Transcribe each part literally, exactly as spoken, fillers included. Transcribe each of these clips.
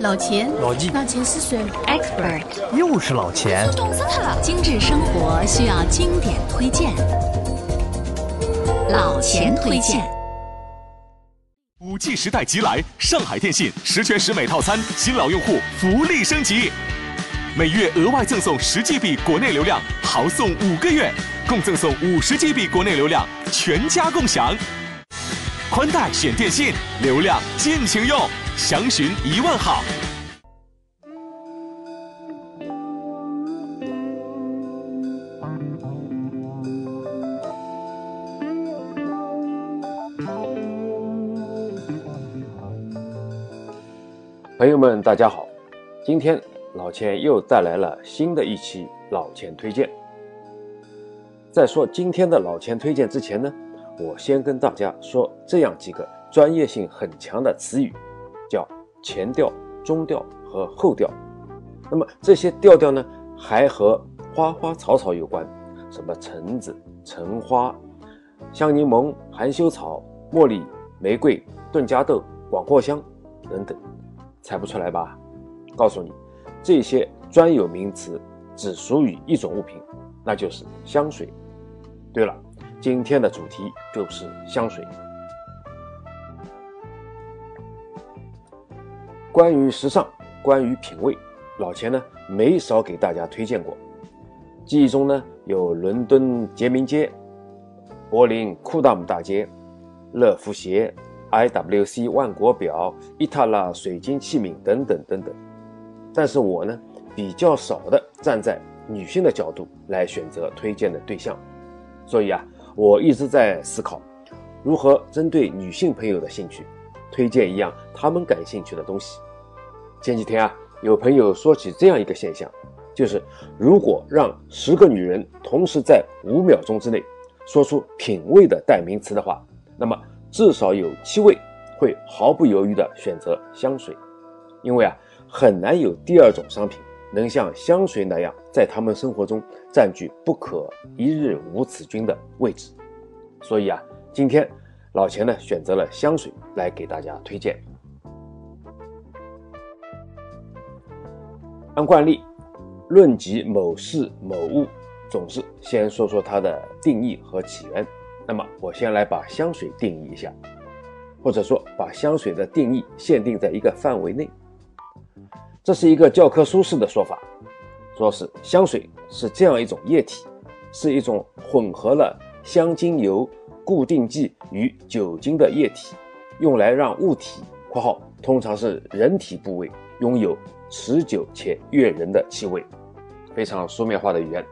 老钱，老纪，老钱是谁 ？Expert， 又是老钱。精致生活需要经典推荐，老钱推荐。 五G 时代即来，上海电信十全十美套餐，新老用户福利升级，每月额外赠送十G B 国内流量，豪送五个月，共赠送五十G B 国内流量，全家共享。宽带选电信，流量尽情用，详询一万号。 朋友们，大家好！今天老钱又带来了新的一期老钱推荐。在说今天的老钱推荐之前呢，我先跟大家说这样几个专业性很强的词语，叫前调、中调和后调。那么这些调调呢，还和花花草草有关，什么橙子、橙花、香柠檬、含羞草、茉莉、玫瑰、顿家豆、广藿香等等。 猜不出来吧？告诉你，这些专有名词只属于一种物品，那就是香水。对了，今天的主题就是香水。关于时尚，关于品味，老钱呢没少给大家推荐过。记忆中呢有伦敦杰明街、柏林库达姆大街、乐福鞋。 I W C 万国表、伊塔拉水晶器皿等等等等，但是我呢比较少的站在女性的角度来选择推荐的对象，所以啊，我一直在思考如何针对女性朋友的兴趣，推荐一样她们感兴趣的东西。前几天啊，有朋友说起这样一个现象，就是如果让十个女人同时在五秒钟之内说出品味的代名词的话，那么 至少有七位会毫不犹豫地选择香水，因为啊，很难有第二种商品能像香水那样在他们生活中占据不可一日无此君的位置。所以啊，今天老钱呢选择了香水来给大家推荐。按惯例，论及某事某物，总是先说说它的定义和起源。 那么我先来把香水定义一下，或者说把香水的定义限定在一个范围内。这是一个教科书式的说法，说是香水是这样一种液体，是一种混合了香精油、固定剂与酒精的液体，用来让物体（括号通常是人体部位）拥有持久且悦人的气味。非常书面化的语言。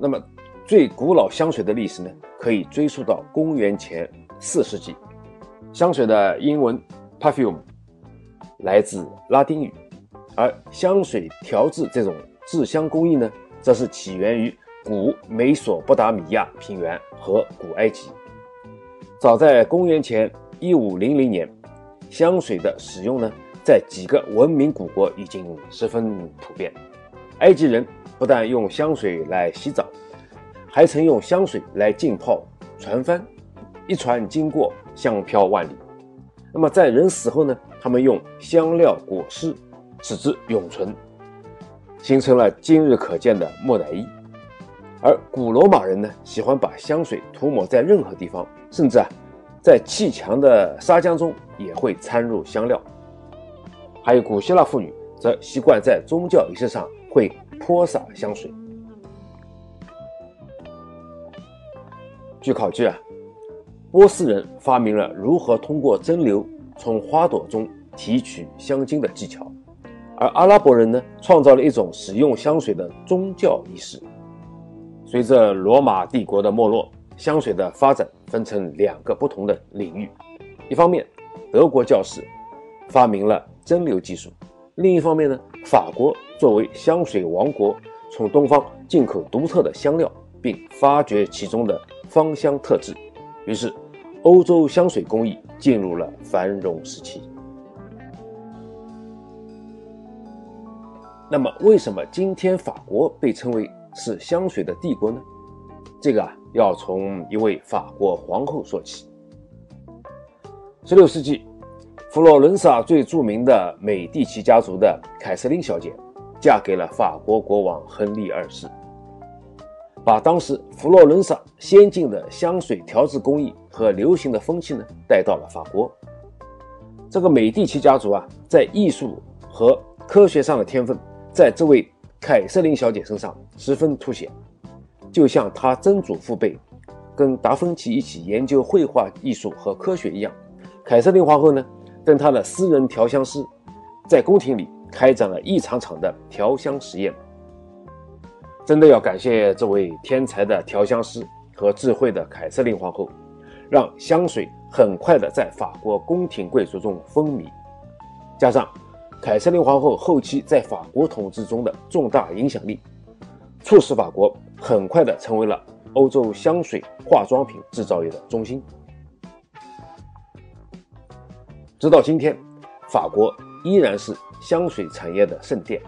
那么最古老香水的历史呢？ 可以追溯到公元前四世纪。香水的英文 perfume 来自拉丁语，而香水调制这种制香工艺呢，则是起源于古美索不达米亚平原和古埃及。早在公元前一五零零年，香水的使用呢，在几个文明古国已经十分普遍。埃及人不但用香水来洗澡， 还曾用香水来浸泡船帆，一船经过，香飘万里。那么在人死后呢，他们用香料裹尸，使之永存，形成了今日可见的莫乃伊。而古罗马人呢，喜欢把香水涂抹在任何地方，甚至啊，在砌墙的砂浆中也会掺入香料。还有古希腊妇女则习惯在宗教仪式上会泼洒香水。 据考据啊，波斯人发明了如何通过蒸馏从花朵中提取香精的技巧，而阿拉伯人呢，创造了一种使用香水的宗教仪式。随着罗马帝国的没落，香水的发展分成两个不同的领域：一方面，德国教士发明了蒸馏技术；另一方面呢，法国作为香水王国，从东方进口独特的香料，并发掘其中的 芳香特质，于是欧洲香水工艺进入了繁荣时期。那么，为什么今天法国被称为是香水的帝国呢？这个啊，要从一位法国皇后说起。十六世纪，佛罗伦萨最著名的美第奇家族的凯瑟琳小姐嫁给了法国国王亨利二世，把当时佛罗伦萨先进的香水调制工艺和流行的风气呢带到了法国。这个美第奇家族啊，在艺术和科学上的天分，在这位凯瑟琳小姐身上十分凸显，就像她曾祖父辈跟达芬奇一起研究绘画艺术和科学一样，凯瑟琳皇后呢，跟她的私人调香师在宫廷里开展了一场场的调香实验。真的要感谢这位天才的调香师和智慧的凯瑟琳皇后，让香水很快的在法国宫廷贵族中风靡，加上凯瑟琳皇后后期在法国统治中的重大影响力，促使法国很快的成为了欧洲香水化妆品制造业的中心。直到今天，法国依然是香水产业的圣殿，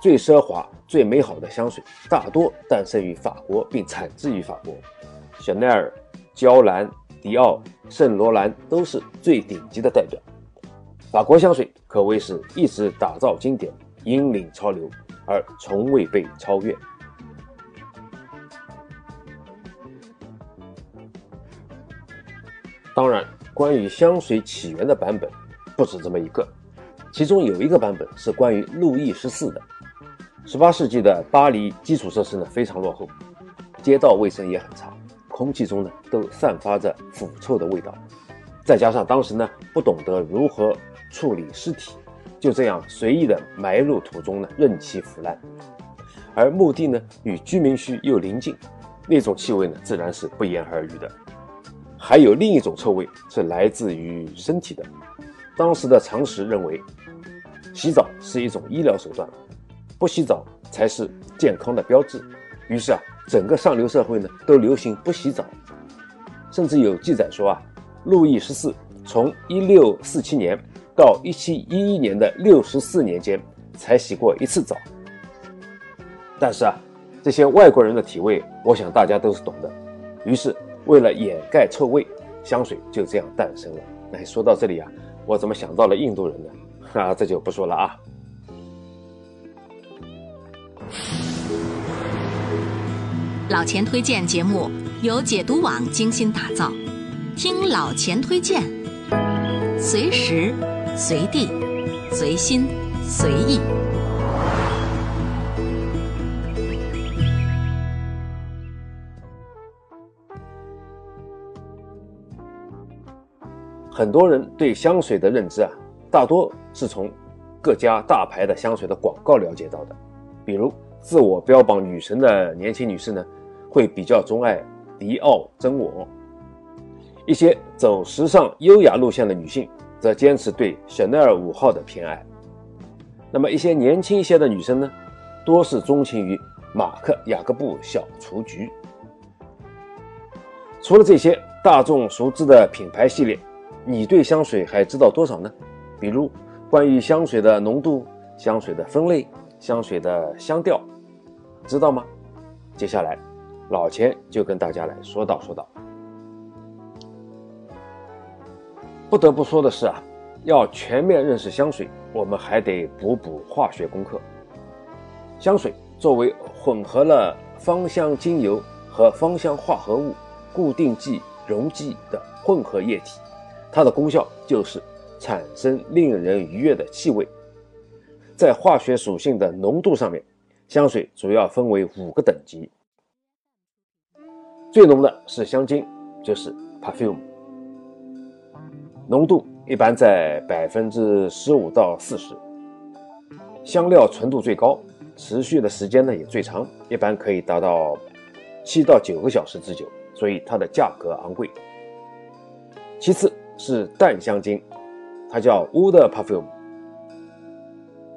最奢华最美好的香水大多诞生于法国并产自于法国，Chanel、娇兰、迪奥、圣罗兰都是最顶级的代表。法国香水可谓是一直打造经典，引领潮流，而从未被超越。当然，关于香水起源的版本不止这么一个，其中有一个版本是关于路易十四的。十八世纪的巴黎基础设施呢非常落后，街道卫生也很差，空气中呢都散发着腐臭的味道，再加上当时呢不懂得如何处理尸体，就这样随意的埋入土中呢任其腐烂，而墓地呢与居民区又临近，那种气味呢自然是不言而喻的。还有另一种臭味是来自于身体的，当时的常识认为洗澡是一种医疗手段，不洗澡才是健康的标志，于是啊，整个上流社会呢都流行不洗澡，甚至有记载说啊，路易十四从一六四七年到一七一一年的六十四年间才洗过一次澡。但是啊，这些外国人的体味我想大家都是懂的，于是为了掩盖臭味，香水就这样诞生了。那说到这里啊，我怎么想到了印度人呢？啊，这就不说了啊。老钱推荐节目由解读网精心打造，听老钱推荐，随时随地随心随意。很多人对香水的认知啊，大多是从各家大牌的香水的广告了解到的，比如自我标榜女神的年轻女士呢，会比较钟爱迪奥真我；一些走时尚优雅路线的女性，则坚持对Chanel五号的偏爱。那么一些年轻一些的女生呢，多是钟情于马克雅各布小雏菊。除了这些大众熟知的品牌系列，你对香水还知道多少呢？比如关于香水的浓度、香水的分类、香水的香调，知道吗？接下来老钱就跟大家来说道说道。不得不说的是啊，要全面认识香水，我们还得补补化学功课。香水作为混合了芳香精油和芳香化合物、固定剂、溶剂的混合液体，它的功效就是产生令人愉悦的气味。在化学属性的浓度上面，香水主要分为五个等级。最浓的是香精，就是 perfume， 浓度一般在 百分之十五 到 百分之四十， 香料纯度最高，持续的时间呢也最长，一般可以达到七到九个小时之久，所以它的价格昂贵。其次是淡香精，它叫 Eau de Parfum，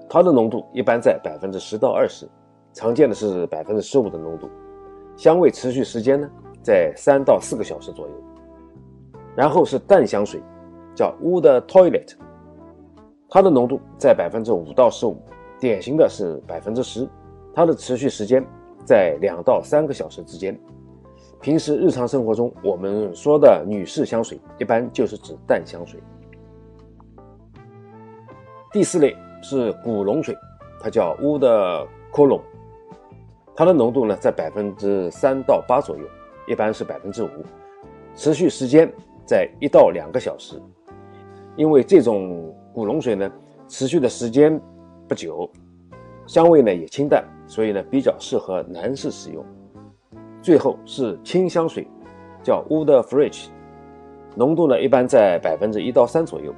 它的浓度一般在 百分之十 到 百分之二十， 常见的是 百分之十五 的浓度，香味持续时间呢在三到四个小时左右。然后是淡香水，叫 Eau de Toilette， 它的浓度在 百分之五 到 百分之十五， 典型的是 百分之十， 它的持续时间在两到三个小时之间。平时日常生活中我们说的女士香水，一般就是指淡香水。第四类是古龙水，它叫Eau de Cologne，它的浓度呢在 百分之三到八 左右，一般是 百分之五， 持续时间在一到两个小时。因为这种古龙水呢持续的时间不久，香味呢也清淡，所以呢比较适合男士使用。最后是清香水，叫Eau de Fraiche，浓度呢一般在 百分之一到三 左右，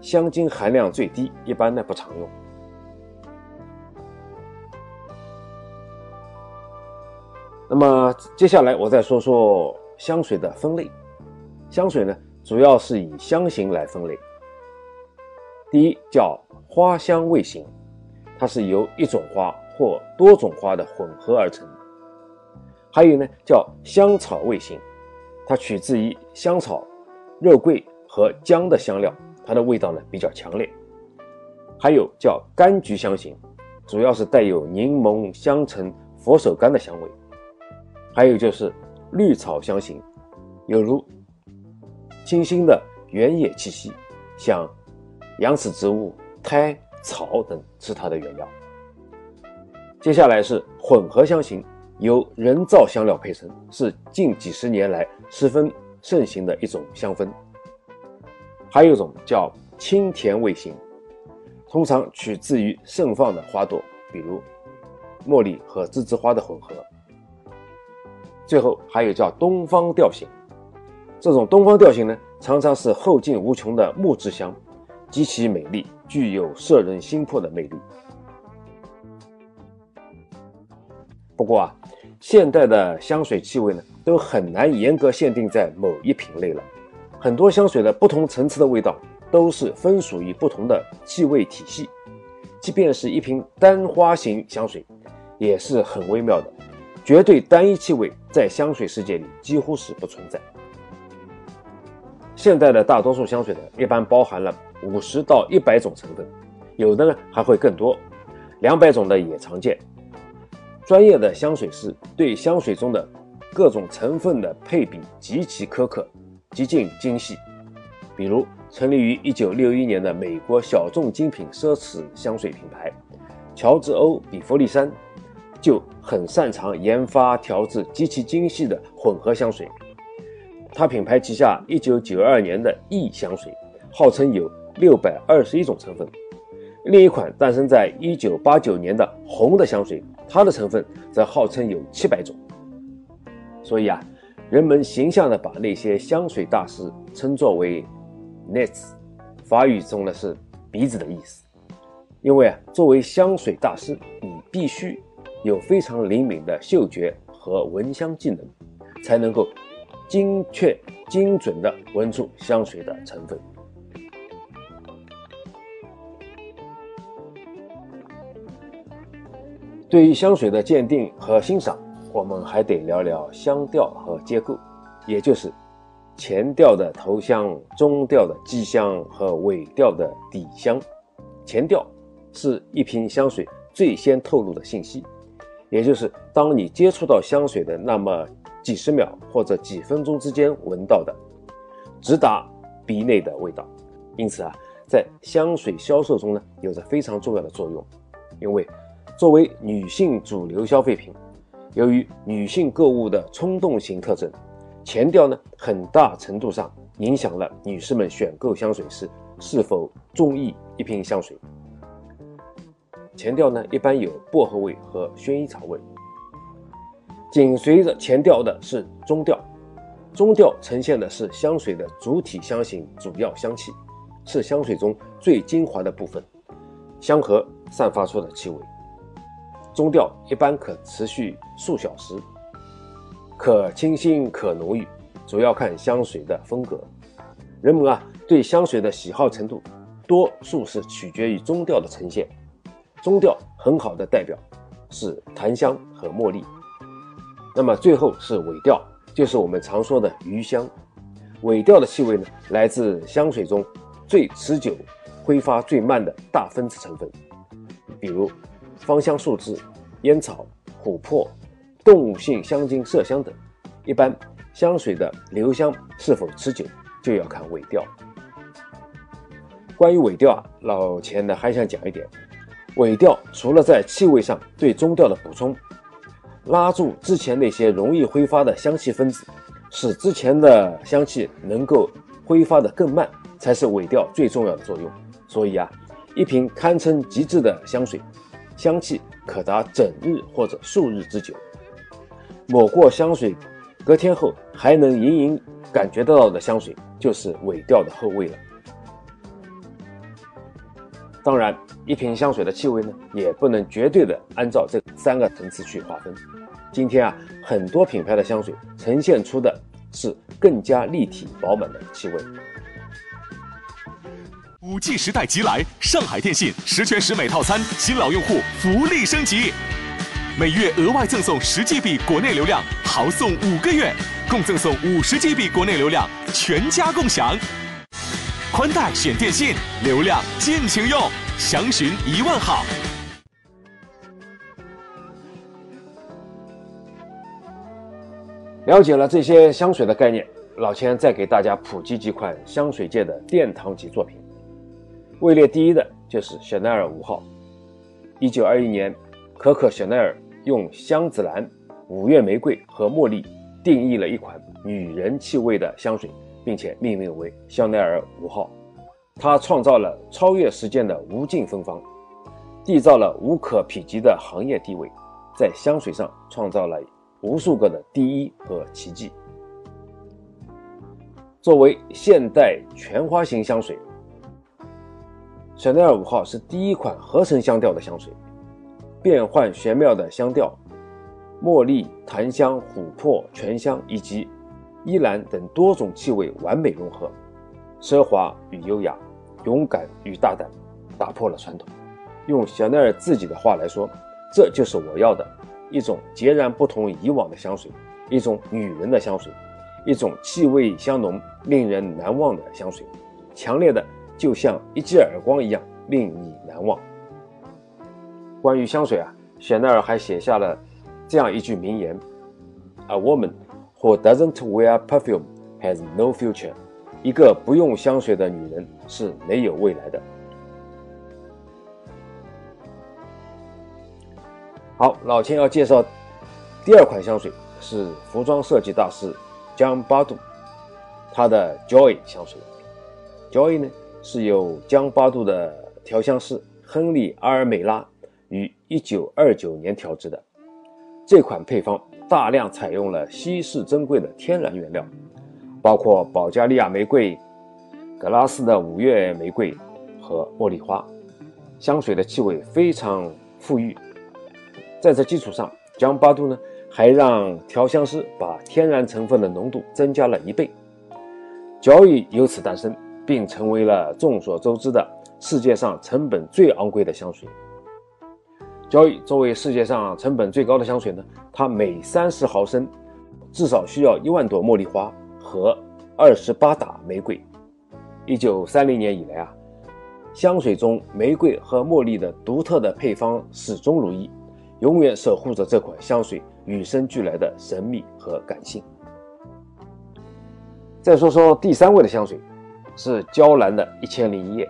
香精含量最低，一般呢不常用。那么接下来我再说说香水的分类。香水呢主要是以香型来分类。第一叫花香味型，它是由一种花或多种花的混合而成。还有呢叫香草味型，它取自于香草、肉桂和姜的香料，它的味道呢比较强烈。还有叫柑橘香型，主要是带有柠檬、香橙、佛手柑的香味。还有就是绿草香型，有如清新的原野气息，像羊齿植物、苔、草等是它的原料。接下来是混合香型，由人造香料配成，是近几十年来十分盛行的一种香氛。还有一种叫清甜味型，通常取自于盛放的花朵，比如茉莉和栀子花的混合。最后还有叫东方调型，这种东方调型呢，常常是后劲无穷的木质香，极其美丽，具有摄人心魄的魅力。不过啊，现代的香水气味呢，都很难严格限定在某一品类了。很多香水的不同层次的味道，都是分属于不同的气味体系。即便是一瓶单花型香水，也是很微妙的。绝对单一气味在香水世界里几乎是不存在。现代的大多数香水呢，一般包含了五十到一百种成分，有的呢还会更多，两百种的也常见。专业的香水师对香水中的各种成分的配比极其苛刻，极尽精细。比如成立于一九六一年的美国小众精品奢侈香水品牌乔治欧比弗利山，就很擅长研发调制极其精细的混合香水。它品牌旗下一九九二年的 E 香水，号称有六百二十一种成分。另一款诞生在一九八九年的红的香水，它的成分则号称有七百种。所以啊，人们形象地把那些香水大师称作为 nez， 法语中的是鼻子的意思。因为啊，作为香水大师，你必须有非常灵敏的嗅觉和闻香技能，才能够精确精准地闻出香水的成分。对于香水的鉴定和欣赏，我们还得聊聊香调和结构，也就是前调的头香、中调的基香和尾调的底香。前调是一瓶香水最先透露的信息，也就是当你接触到香水的那么几十秒或者几分钟之间闻到的，直达鼻内的味道。因此啊，在香水销售中呢，有着非常重要的作用。因为作为女性主流消费品，由于女性购物的冲动型特征，前调呢很大程度上影响了女士们选购香水时是否中意一瓶香水。前调呢一般有薄荷味和薰衣草味。紧随着前调的是中调，中调呈现的是香水的主体香型、主要香气，是香水中最精华的部分，香盒散发出的气味。中调一般可持续数小时，可清新可浓郁，主要看香水的风格。人们啊对香水的喜好程度，多数是取决于中调的呈现。中调很好的代表是檀香和茉莉。那么最后是尾调，就是我们常说的余香。尾调的气味呢，来自香水中最持久、挥发最慢的大分子成分，比如芳香树脂、烟草、琥珀、动物性香精、麝香等。一般香水的留香是否持久，就要看尾调。关于尾调啊，老钱呢还想讲一点，尾调除了在气味上对中调的补充，拉住之前那些容易挥发的香气分子，使之前的香气能够挥发的更慢，才是尾调最重要的作用。所以啊，一瓶堪称极致的香水，香气可达整日或者数日之久。抹过香水，隔天后还能隐隐感觉得到的香水，就是尾调的后味了。当然，一瓶香水的气味呢，也不能绝对的按照这三个层次去划分。今天啊，很多品牌的香水呈现出的是更加立体饱满的气味。五 G 时代即来，上海电信十全十美套餐，新老用户福利升级，每月额外赠送 十 G B 国内流量，豪送五个月，共赠送 五十 G B 国内流量，全家共享。宽带选电信，流量尽情用，详询一万号。了解了这些香水的概念，老钱再给大家普及几款香水界的殿堂级作品。位列第一的就是 Chanel 五号。一九二一年，可可·香奈儿用香子兰、五月玫瑰和茉莉定义了一款女人气味的香水，并且命名为香奈儿五号。它创造了超越时间的无尽芬芳，缔造了无可匹及的行业地位，在香水上创造了无数个的第一和奇迹。作为现代全花型香水，香奈儿五号是第一款合成香调的香水，变换玄妙的香调，茉莉、檀香、琥珀、醛香以及依兰等多种气味完美融合，奢华与优雅，勇敢与大胆，打破了传统。用香奈儿自己的话来说，这就是我要的，一种截然不同以往的香水，一种女人的香水，一种气味香浓、令人难忘的香水，强烈的就像一记耳光一样，令你难忘。关于香水啊，香奈儿还写下了这样一句名言 ：“A woman who doesn't wear perfume has no future。”一个不用香水的女人是没有未来的。好，老钱要介绍第二款香水是服装设计大师江巴杜他的 Joy 香水。Joy 呢是由江巴杜的调香师亨利·阿尔美拉于一九二九年调制的。这款配方大量采用了稀世珍贵的天然原料，包括保加利亚玫瑰、格拉斯的五月玫瑰和茉莉花。香水的气味非常馥郁，在这基础上，江巴杜呢还让调香师把天然成分的浓度增加了一倍。Joy 由此诞生，并成为了众所周知的世界上成本最昂贵的香水。Joy 作为世界上成本最高的香水呢，它每三十毫升至少需要一万朵茉莉花和二十八打玫瑰。一九三零年以来啊，香水中玫瑰和茉莉的独特的配方始终如一，永远守护着这款香水与生俱来的神秘和感性。再说说第三位的香水，是娇兰的一千零一夜。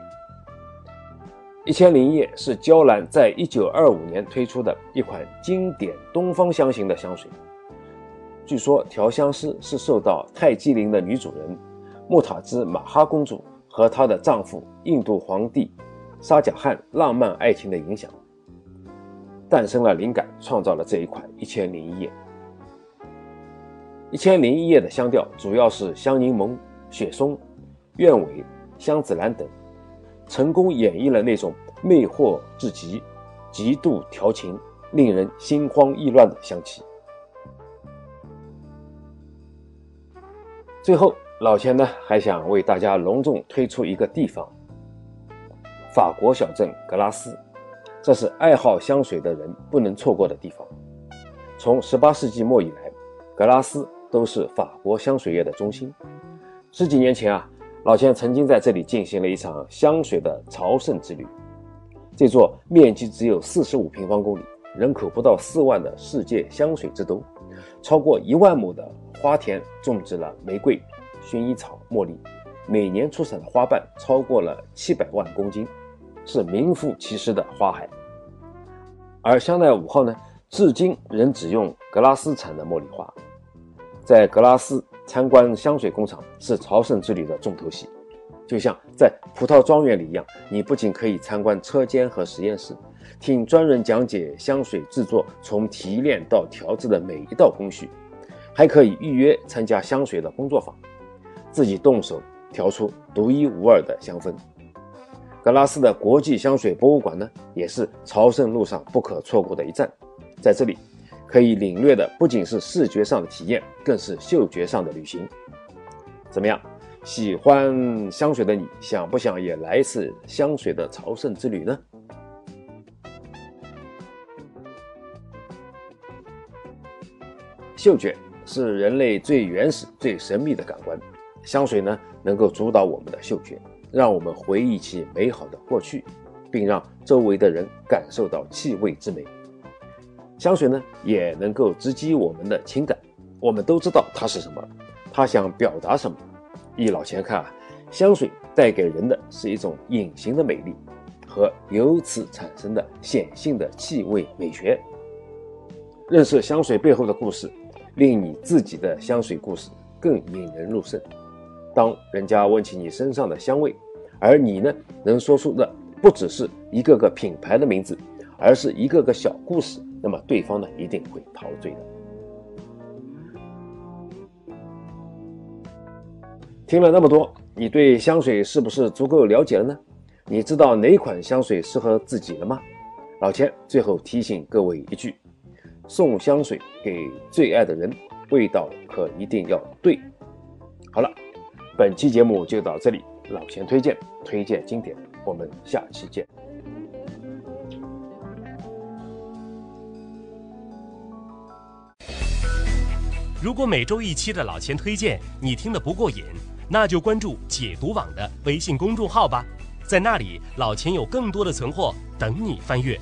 《一千零一夜》是娇兰在一九二五年推出的一款经典东方香型的香水。据说调香师是受到泰姬陵的女主人穆塔兹马哈公主和她的丈夫印度皇帝沙贾汗浪漫爱情的影响，诞生了灵感，创造了这一款《一千零一夜》。《一千零一夜》的香调主要是香柠檬、雪松、鸢尾、香子兰等，成功演绎了那种魅惑至极、极度调情、令人心慌意乱的香气。最后，老钱呢还想为大家隆重推出一个地方——法国小镇格拉斯，这是爱好香水的人不能错过的地方。从十八世纪末以来，格拉斯都是法国香水业的中心。十几年前啊，老钱曾经在这里进行了一场香水的朝圣之旅。这座面积只有四十五平方公里、人口不到四万的世界香水之都，超过一万亩的花田种植了玫瑰、薰衣草、茉莉，每年出产的花瓣超过了七百万公斤，是名副其实的花海。而香奈儿五号呢，至今仍只用格拉斯产的茉莉花。在格拉斯参观香水工厂是朝圣之旅的重头戏，就像在葡萄庄园里一样，你不仅可以参观车间和实验室，听专人讲解香水制作从提炼到调制的每一道工序，还可以预约参加香水的工作坊，自己动手调出独一无二的香氛。格拉斯的国际香水博物馆呢，也是朝圣路上不可错过的一站。在这里可以领略的不仅是视觉上的体验，更是嗅觉上的旅行。怎么样，喜欢香水的你想不想也来一次香水的朝圣之旅呢？嗅觉是人类最原始最神秘的感官，香水呢能够主导我们的嗅觉，让我们回忆起美好的过去，并让周围的人感受到气味之美。香水呢也能够直击我们的情感，我们都知道它是什么，它想表达什么。依老钱看啊，香水带给人的是一种隐形的美丽和由此产生的显性的气味美学。认识香水背后的故事，令你自己的香水故事更引人入胜。当人家问起你身上的香味，而你呢能说出的不只是一个个品牌的名字，而是一个个小故事，那么对方呢一定会陶醉的。听了那么多，你对香水是不是足够了解了呢？你知道哪款香水适合自己了吗？老钱最后提醒各位一句，送香水给最爱的人，味道可一定要对。好了，本期节目就到这里，老钱推荐，推荐经典，我们下期见。如果每周一期的老钱推荐你听得不过瘾，那就关注解读网的微信公众号吧，在那里老钱有更多的存货等你翻阅。